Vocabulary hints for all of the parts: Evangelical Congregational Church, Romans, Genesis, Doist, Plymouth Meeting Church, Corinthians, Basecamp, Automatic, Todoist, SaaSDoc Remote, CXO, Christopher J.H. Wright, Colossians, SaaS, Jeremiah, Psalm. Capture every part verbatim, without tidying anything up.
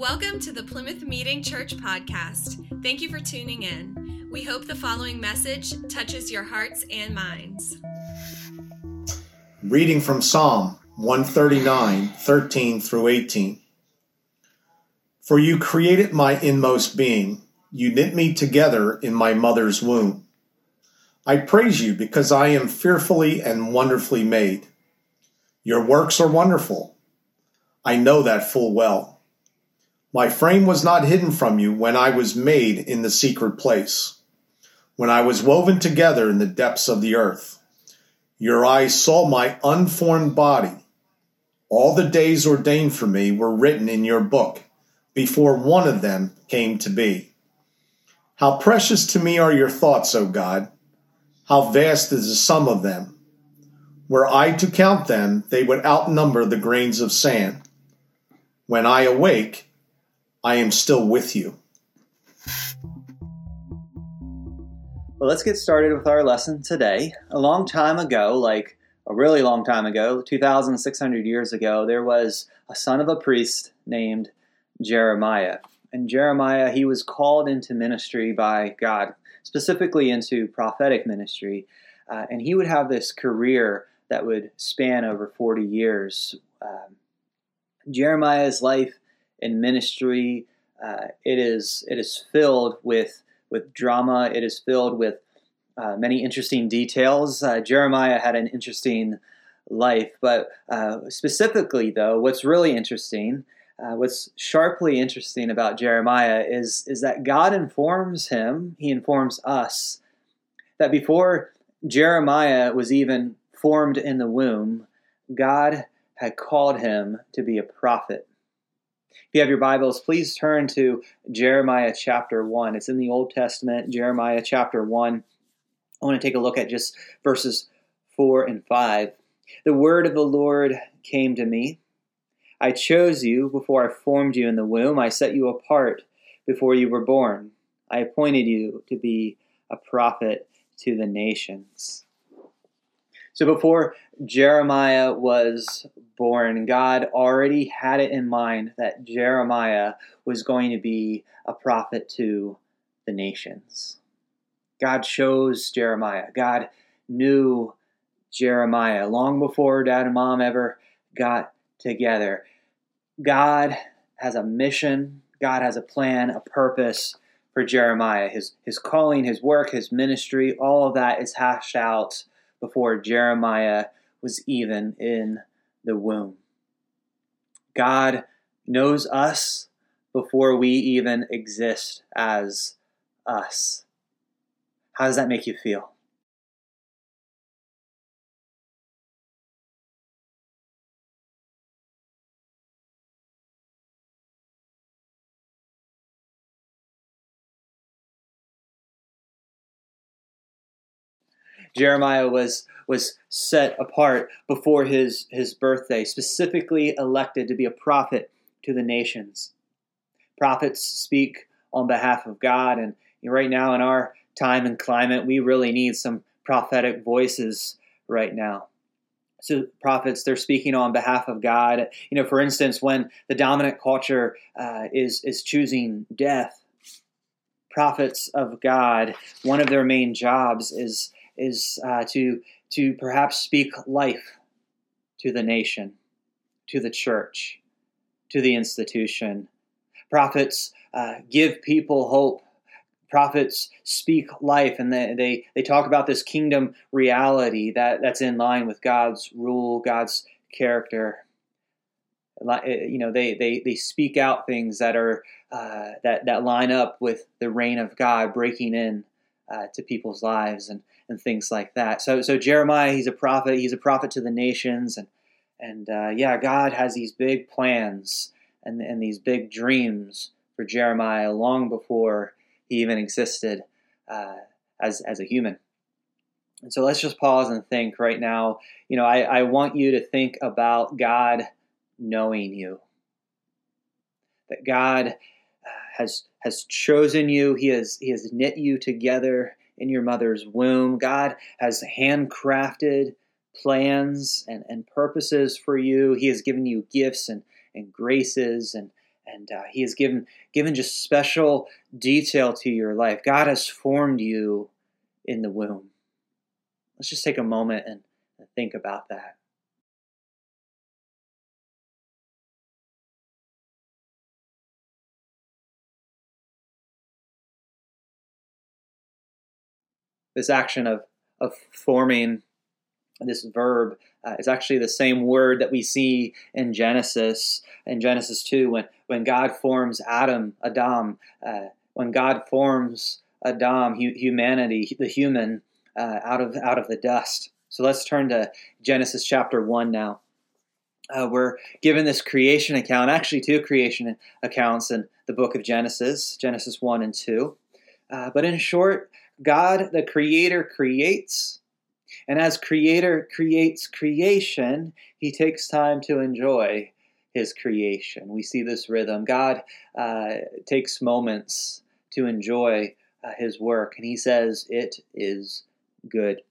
Welcome to the Plymouth Meeting Church podcast. Thank you for tuning in. We hope the following message touches your hearts and minds. Reading from Psalm one thirty-nine, thirteen through eighteen. For you created my inmost being. You knit me together in my mother's womb. I praise you because I am fearfully and wonderfully made. Your works are wonderful. I know that full well. My frame was not hidden from you when I was made in the secret place, when I was woven together in the depths of the earth. Your eyes saw my unformed body. All the days ordained for me were written in your book before one of them came to be. How precious to me are your thoughts, O God! How vast is the sum of them! Were I to count them, they would outnumber the grains of sand. When I awake, I am still with you. Well, let's get started with our lesson today. A long time ago, like a really long time ago, two thousand six hundred years ago, there was a son of a priest named Jeremiah. And Jeremiah, he was called into ministry by God, specifically into prophetic ministry. Uh, and he would have this career that would span over forty years. Um, Jeremiah's life in ministry, uh, it is it is filled with with drama. It is filled with uh, many interesting details. Uh, Jeremiah had an interesting life, but uh, specifically, though, what's really interesting, uh, what's sharply interesting about Jeremiah is is that God informs him. He informs us that before Jeremiah was even formed in the womb, God had called him to be a prophet. If you have your Bibles, please turn to Jeremiah chapter one. It's in the Old Testament, Jeremiah chapter one. I want to take a look at just verses four and five. The word of the Lord came to me. I chose you before I formed you in the womb. I set you apart before you were born. I appointed you to be a prophet to the nations. So before Jeremiah was born, God already had it in mind that Jeremiah was going to be a prophet to the nations. God chose Jeremiah. God knew Jeremiah long before Dad and Mom ever got together. God has a mission. God has a plan, a purpose for Jeremiah. His, his calling, his work, his ministry, all of that is hashed out before Jeremiah was even in the womb. God knows us before we even exist as us. How does that make you feel? Jeremiah was was set apart before his, his birthday, specifically elected to be a prophet to the nations. Prophets speak on behalf of God, and right now in our time and climate, we really need some prophetic voices right now. So prophets, they're speaking on behalf of God. You know, for instance, when the dominant culture uh, is is choosing death, prophets of God, one of their main jobs is is uh, to to perhaps speak life to the nation, to the church, to the institution. Prophets uh, give people hope. Prophets speak life, and they, they, they talk about this kingdom reality that, that's in line with God's rule, God's character. You know, they they, they speak out things that are uh, that that line up with the reign of God breaking in uh, to people's lives and. And things like that. So, so Jeremiah, he's a prophet. He's a prophet to the nations, and and uh, yeah, God has these big plans and and these big dreams for Jeremiah long before he even existed uh, as as a human. And so, let's just pause and think right now. You know, I, I want you to think about God knowing you. That God has has chosen you. He has he has knit you together in your mother's womb. God has handcrafted plans and, and purposes for you. He has given you gifts and, and graces and, and uh, he has given given just special detail to your life. God has formed you in the womb. Let's just take a moment and think about that. This action of, of forming, this verb, uh, is actually the same word that we see in Genesis, in Genesis two, when, when God forms Adam, Adam, uh, when God forms Adam, hu- humanity, the human, uh, out of out of the dust. So let's turn to Genesis chapter one now. Uh, we're given this creation account, actually two creation accounts in the book of Genesis, Genesis one and two. Uh, but in short, God, the Creator, creates, and as Creator creates creation, He takes time to enjoy His creation. We see this rhythm. God uh, takes moments to enjoy uh, His work, and He says, "It is good."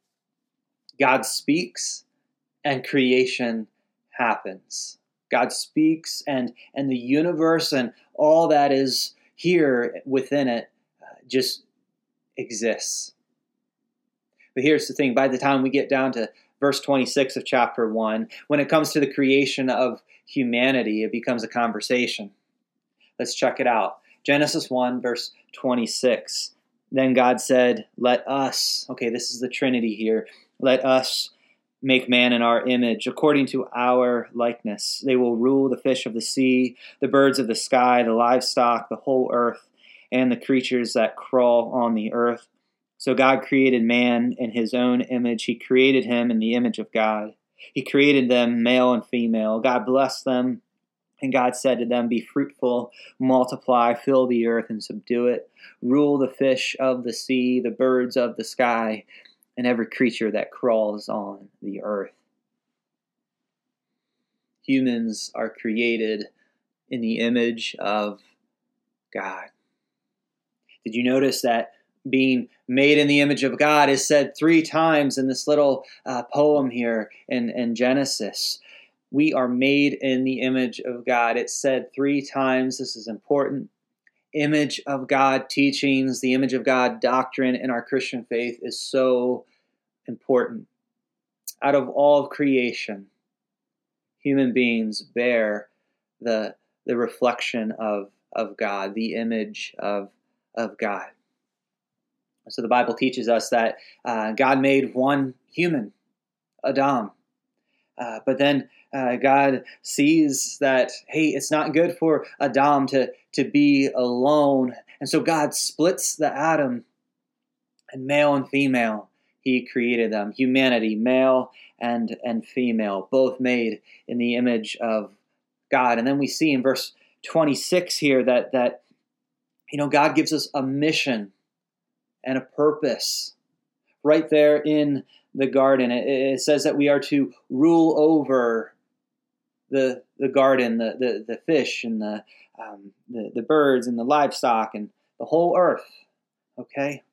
God speaks, and creation happens. God speaks, and and the universe and all that is here within it uh, just exists. But here's the thing, by the time we get down to verse twenty-six of chapter one, when it comes to the creation of humanity, it becomes a conversation. Let's check it out. Genesis one, verse twenty-six. Then God said, "Let us," okay, this is the Trinity here, "let us make man in our image, according to our likeness. They will rule the fish of the sea, the birds of the sky, the livestock, the whole earth, and the creatures that crawl on the earth." So God created man in His own image. He created him in the image of God. He created them, male and female. God blessed them, and God said to them, "Be fruitful, multiply, fill the earth and subdue it. Rule the fish of the sea, the birds of the sky, and every creature that crawls on the earth." Humans are created in the image of God. Did you notice that being made in the image of God is said three times in this little uh, poem here in, in Genesis? We are made in the image of God. It's said three times. This is important. Image of God teachings, the image of God doctrine in our Christian faith is so important. Out of all of creation, human beings bear the, the reflection of, of God, the image of of God. So the Bible teaches us that uh, God made one human, Adam. Uh, but then uh, God sees that, hey, it's not good for Adam to, to be alone. And so God splits the atom, and male and female, He created them. Humanity, male and, and female, both made in the image of God. And then we see in verse twenty-six here that, that You know, God gives us a mission and a purpose right there in the garden. It, it says that we are to rule over the the garden, the the, the fish and the, um, the the birds and the livestock and the whole earth, okay?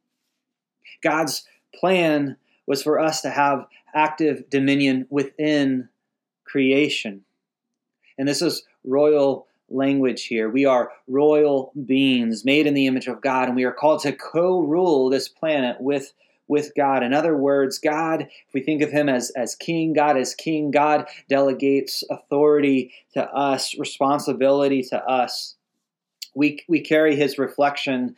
God's plan was for us to have active dominion within creation. And this is royal language here. We are royal beings made in the image of God, and we are called to co-rule this planet with, with God. In other words, God, if we think of Him as, as king, God is king. God delegates authority to us, responsibility to us. We, we carry His reflection,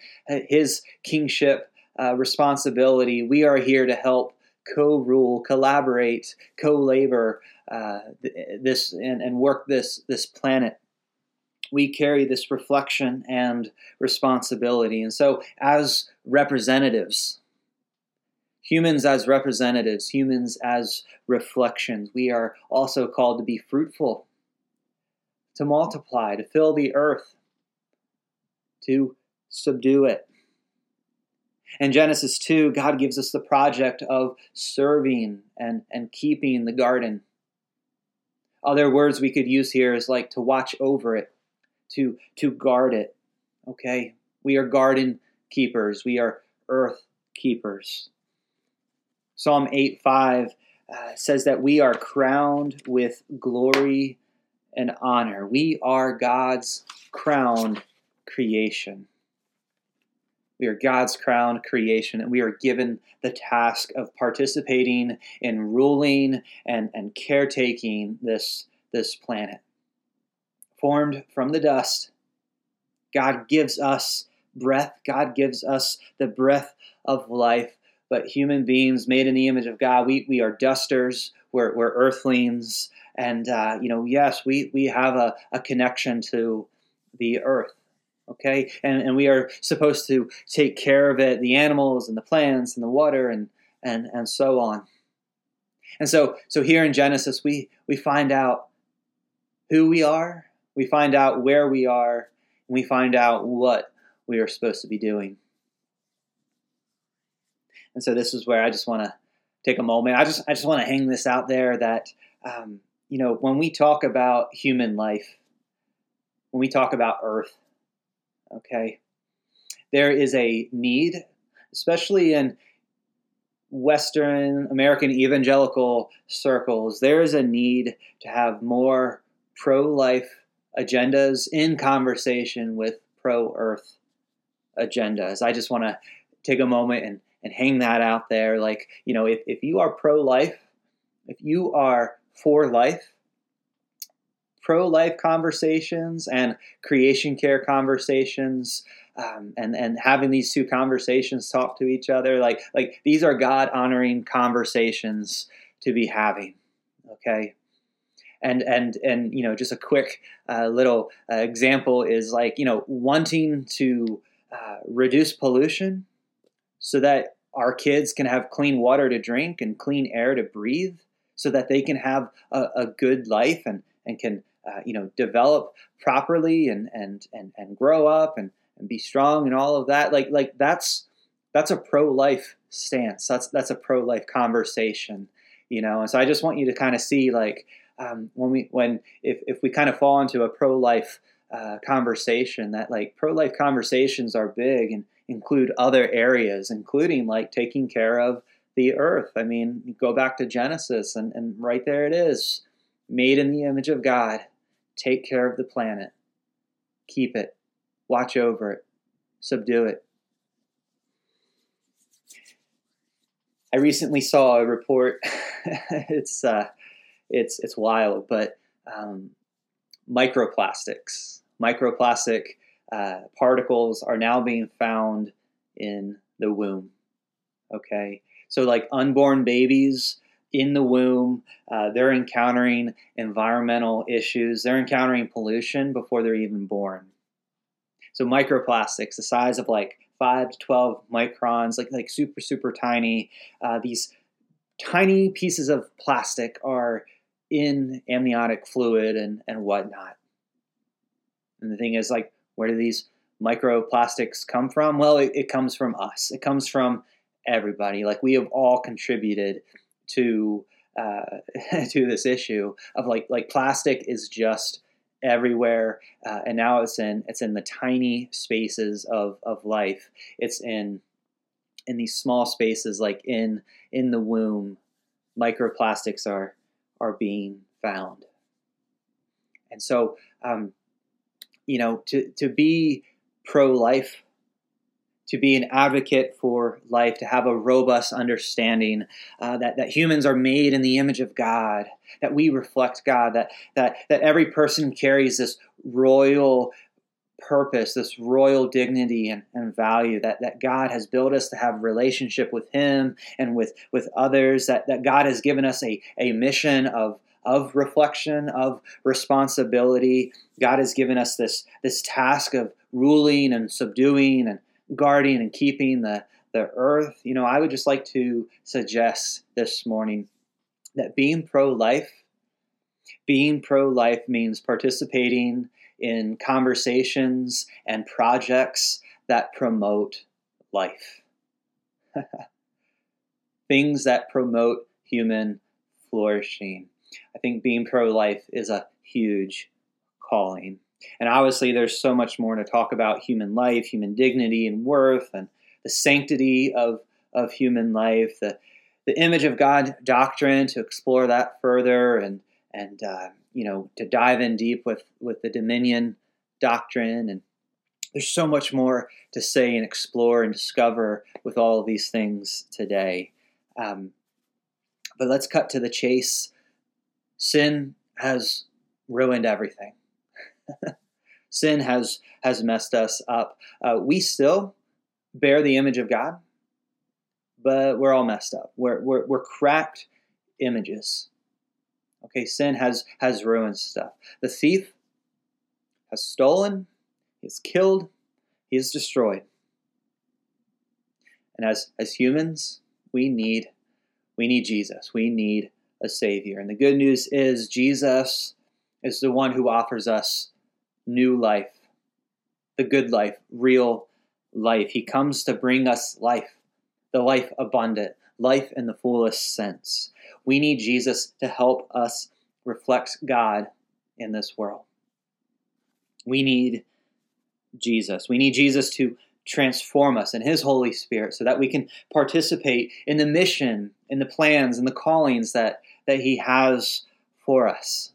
His kingship uh, responsibility. We are here to help co-rule, collaborate, co-labor uh, this and, and work this, this planet. We carry this reflection and responsibility. And so as representatives, humans as representatives, humans as reflections, we are also called to be fruitful, to multiply, to fill the earth, to subdue it. In Genesis two, God gives us the project of serving and, and keeping the garden. Other words we could use here is like to watch over it, to to guard it, okay? We are garden keepers. We are earth keepers. Psalm eight five uh, says that we are crowned with glory and honor. We are God's crowned creation. We are God's crowned creation, and we are given the task of participating in ruling and, and caretaking this, this planet. Formed from the dust, God gives us breath. God gives us the breath of life. But human beings made in the image of God, we, we are dusters, we're, we're earthlings. And, uh, you know, yes, we, we have a, a connection to the earth. Okay, and, and we are supposed to take care of it, the animals and the plants and the water and and and so on. And so so here in Genesis, we, we find out who we are, we find out where we are, and we find out what we are supposed to be doing. And so this is where I just want to take a moment. I just I just want to hang this out there that, um, you know, when we talk about human life, when we talk about earth, okay, there is a need, especially in Western American evangelical circles, there is a need to have more pro-life agendas in conversation with pro-earth agendas. I just want to take a moment and, and hang that out there. Like, you know, if, if you are pro-life, if you are for life, pro-life conversations and creation care conversations, um, and, and having these two conversations talk to each other, like, like these are God-honoring conversations to be having, okay? And, and, and you know, just a quick uh, little uh, example is like, you know, wanting to uh, reduce pollution so that our kids can have clean water to drink and clean air to breathe so that they can have a, a good life and, and can Uh, you know, develop properly and and and and grow up and, and be strong and all of that. Like like that's that's a pro-life stance. That's that's a pro-life conversation, you know. And so I just want you to kind of see like um, when we when if if we kind of fall into a pro-life uh, conversation, that like pro-life conversations are big and include other areas, including like taking care of the earth. I mean, you go back to Genesis and and right there it is. Made in the image of God, take care of the planet, keep it, watch over it, subdue it. I recently saw a report. it's uh, it's it's wild, but um, microplastics, microplastic uh, particles are now being found in the womb. Okay, so like unborn babies. In the womb, uh, they're encountering environmental issues. They're encountering pollution before they're even born. So microplastics, the size of like five to twelve microns, like like super, super tiny. Uh, these tiny pieces of plastic are in amniotic fluid and, and whatnot. And the thing is like, where do these microplastics come from? Well, it, it comes from us. It comes from everybody. Like we have all contributed to uh, to this issue of like like plastic is just everywhere, uh, and now it's in it's in the tiny spaces of, of life. It's in in these small spaces, like in in the womb, microplastics are are being found. And so, um, you know, to to be pro-life, to be an advocate for life, to have a robust understanding uh, that, that humans are made in the image of God, that we reflect God, that that that every person carries this royal purpose, this royal dignity and, and value, that, that God has built us to have relationship with Him and with, with others, that, that God has given us a, a mission of of reflection, of responsibility. God has given us this, this task of ruling and subduing and guarding and keeping the, the earth. You know, I would just like to suggest this morning that being pro-life, being pro-life means participating in conversations and projects that promote life. Things that promote human flourishing. I think being pro-life is a huge calling. And obviously, there's so much more to talk about human life, human dignity and worth, and the sanctity of, of human life, the the image of God doctrine, to explore that further and, and uh, you know, to dive in deep with, with the dominion doctrine, and there's so much more to say and explore and discover with all of these things today. Um, but let's cut to the chase. Sin has ruined everything. Sin has has messed us up. Uh, we still bear the image of God, but we're all messed up. We're we're, we're cracked images. Okay, sin has, has ruined stuff. The thief has stolen, he has killed, he has destroyed. And as as humans, we need we need Jesus. We need a Savior. And the good news is Jesus is the one who offers us new life, the good life, real life. He comes to bring us life, the life abundant, life in the fullest sense. We need Jesus to help us reflect God in this world. We need Jesus. We need Jesus to transform us in His Holy Spirit so that we can participate in the mission, in the plans, and the callings that, that He has for us.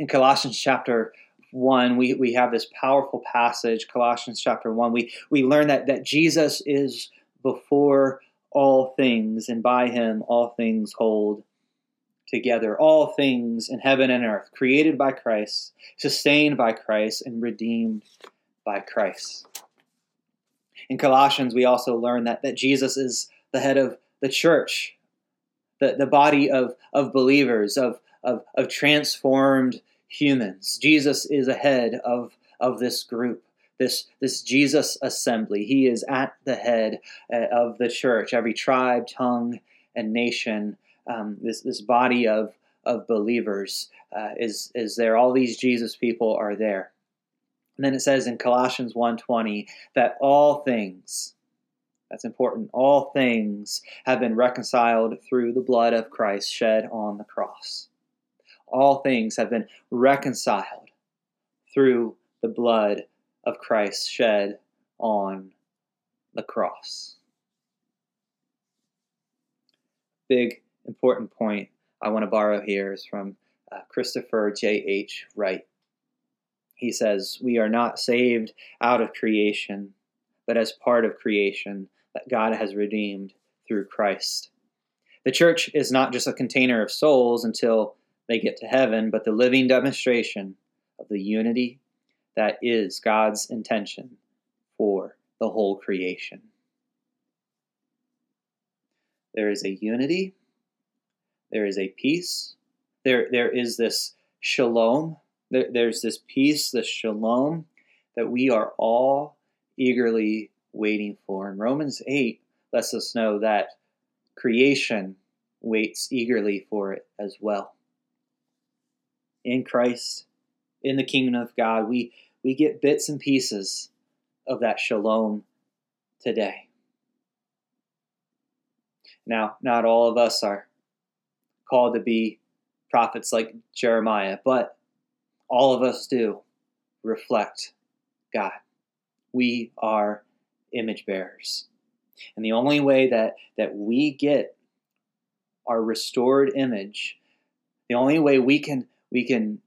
In Colossians chapter one, we, we have this powerful passage. Colossians chapter one, we, we learn that, that Jesus is before all things, and by Him all things hold together. All things in heaven and earth, created by Christ, sustained by Christ, and redeemed by Christ. In Colossians, we also learn that, that Jesus is the head of the church, the, the body of, of believers, of, of, of transformed humans. Jesus is ahead of, of this group, this, this Jesus assembly. He is at the head of the church, every tribe, tongue, and nation. Um, this, this body of, of believers uh, is, is there. All these Jesus people are there. And then it says in Colossians one twenty that all things, that's important, all things have been reconciled through the blood of Christ shed on the cross. All things have been reconciled through the blood of Christ shed on the cross. Big, important point I want to borrow here is from uh, Christopher J H. Wright. He says, "We are not saved out of creation, but as part of creation that God has redeemed through Christ. The church is not just a container of souls until they get to heaven, but the living demonstration of the unity that is God's intention for the whole creation." There is a unity. There is a peace. There, there is this shalom. There, there's this peace, this shalom that we are all eagerly waiting for. And Romans eight lets us know that creation waits eagerly for it as well. In Christ, in the kingdom of God, we, we get bits and pieces of that shalom today. Now, not all of us are called to be prophets like Jeremiah, but all of us do reflect God. We are image bearers. And the only way that, that we get our restored image, the only way we can we can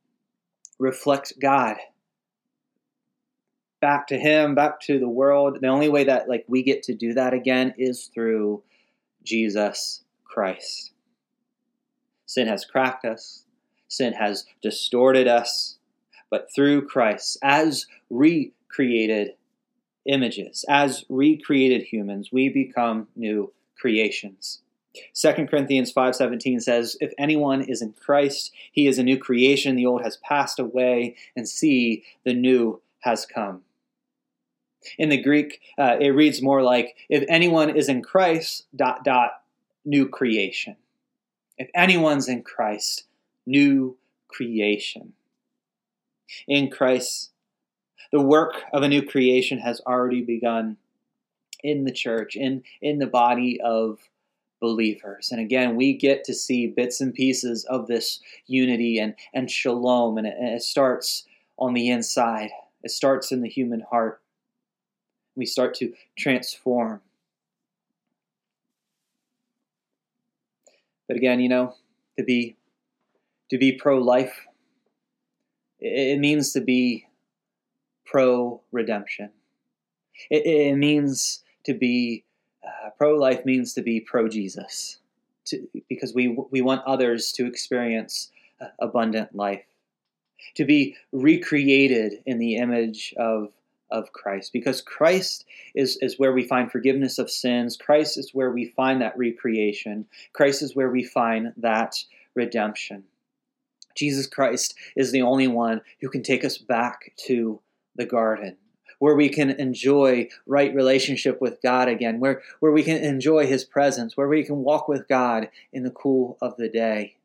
reflect God back to Him, back to the world, the only way that like we get to do that again is through Jesus Christ. Sin has cracked us. Sin has distorted us. But through Christ, as recreated images, as recreated humans, we become new creations. Second Corinthians five seventeen says, "If anyone is in Christ, he is a new creation. The old has passed away, and see, the new has come." In the Greek, uh, it reads more like, "If anyone is in Christ, dot, dot, new creation." If anyone's in Christ, new creation. In Christ, the work of a new creation has already begun in the church, in, in the body of believers. And again, we get to see bits and pieces of this unity and, and shalom. And it, and it starts on the inside. It starts in the human heart. We start to transform. But again, you know, to be to be pro-life It means to be pro-redemption. It, it means to be, uh, pro-life means to be pro-Jesus, to, because we we want others to experience abundant life, to be recreated in the image of of Christ, because Christ is, is where we find forgiveness of sins. Christ is where we find that recreation. Christ is where we find that redemption. Jesus Christ is the only one who can take us back to the garden, where we can enjoy right relationship with God again, where, where we can enjoy his presence, where we can walk with God in the cool of the day.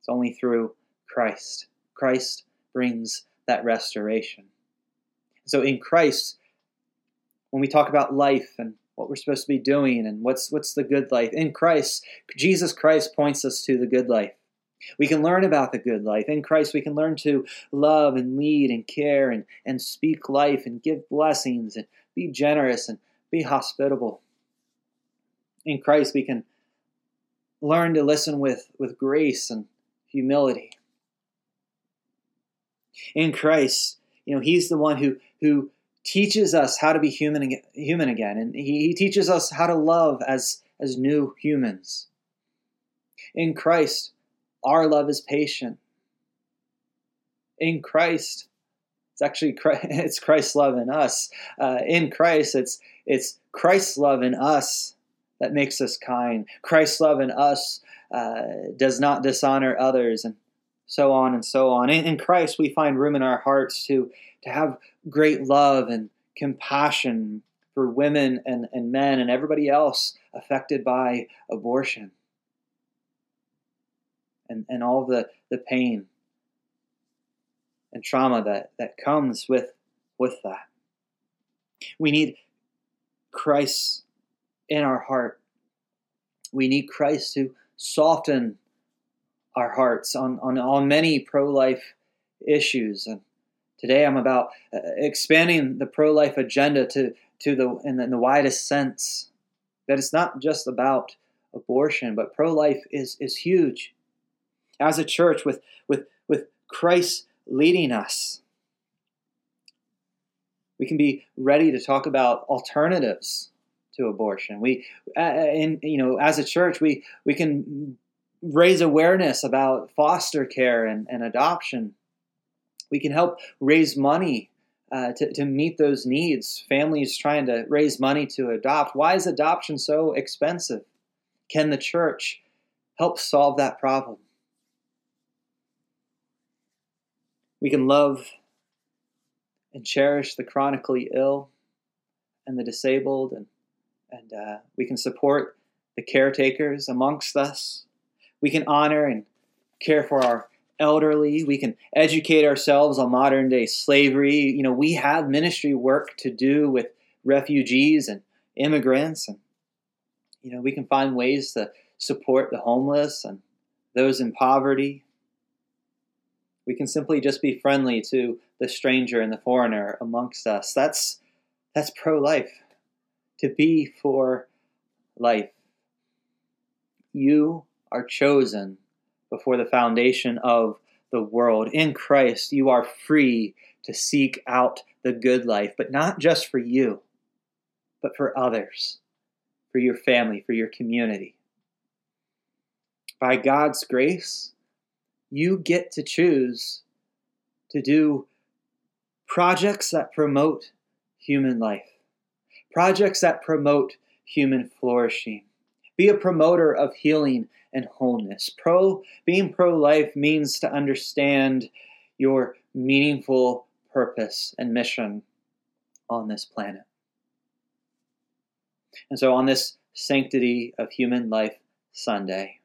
It's only through Christ. Christ brings that restoration. So in Christ, when we talk about life and what we're supposed to be doing and what's what's the good life, in Christ, Jesus Christ points us to the good life. We can learn about the good life. In Christ, we can learn to love and lead and care and, and speak life and give blessings and be generous and be hospitable. In Christ, we can learn to listen with, with grace and humility. In Christ, you know, he's the one who who teaches us how to be human, human again, and he, he teaches us how to love as, as new humans. In Christ, our love is patient. In Christ, it's actually Christ, it's Christ's love in us. Uh, in Christ, it's it's Christ's love in us that makes us kind. Christ's love in us uh, does not dishonor others, and so on and so on. In, in Christ, we find room in our hearts to to have great love and compassion for women and, and men and everybody else affected by abortion and, and all the, the pain and trauma that, that comes with, with that. We need Christ in our heart. We need Christ to soften our hearts on, on, on many pro-life issues. And today I'm about expanding the pro-life agenda to, to the, in the, in the widest sense, that it's not just about abortion, but pro-life is, is huge. As a church with, with, with Christ leading us, we can be ready to talk about alternatives to abortion. We, uh, in, you know, as a church, we, we can raise awareness about foster care and, and adoption. We can help raise money uh, to, to meet those needs. Families trying to raise money to adopt. Why is adoption so expensive? Can the church help solve that problem? We can love and cherish the chronically ill and the disabled, and, and uh, we can support the caretakers amongst us. We can honor and care for our elderly. We can educate ourselves on modern day slavery. You know, we have ministry work to do with refugees and immigrants. And, you know, we can find ways to support the homeless and those in poverty. We can simply just be friendly to the stranger and the foreigner amongst us. That's, that's pro-life. To be for life. You are chosen before the foundation of the world. In Christ, you are free to seek out the good life, but not just for you, but for others, for your family, for your community. By God's grace, you get to choose to do projects that promote human life, projects that promote human flourishing. Be a promoter of healing and wholeness. Pro, being pro-life means to understand your meaningful purpose and mission on this planet. And so on this Sanctity of Human Life Sunday,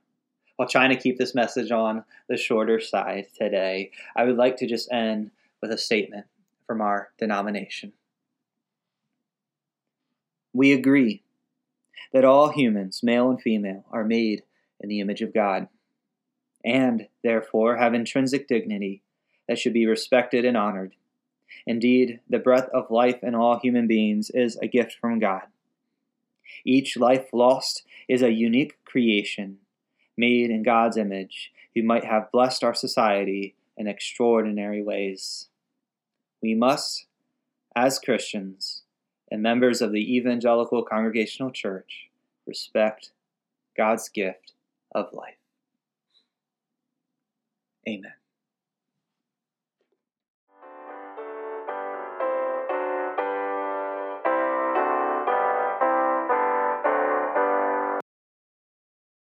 while trying to keep this message on the shorter side today, I would like to just end with a statement from our denomination. We agree that all humans, male and female, are made in the image of God, and therefore have intrinsic dignity that should be respected and honored. Indeed, the breath of life in all human beings is a gift from God. Each life lost is a unique creation, made in God's image, who might have blessed our society in extraordinary ways. We must, as Christians and members of the Evangelical Congregational Church, respect God's gift of life. Amen.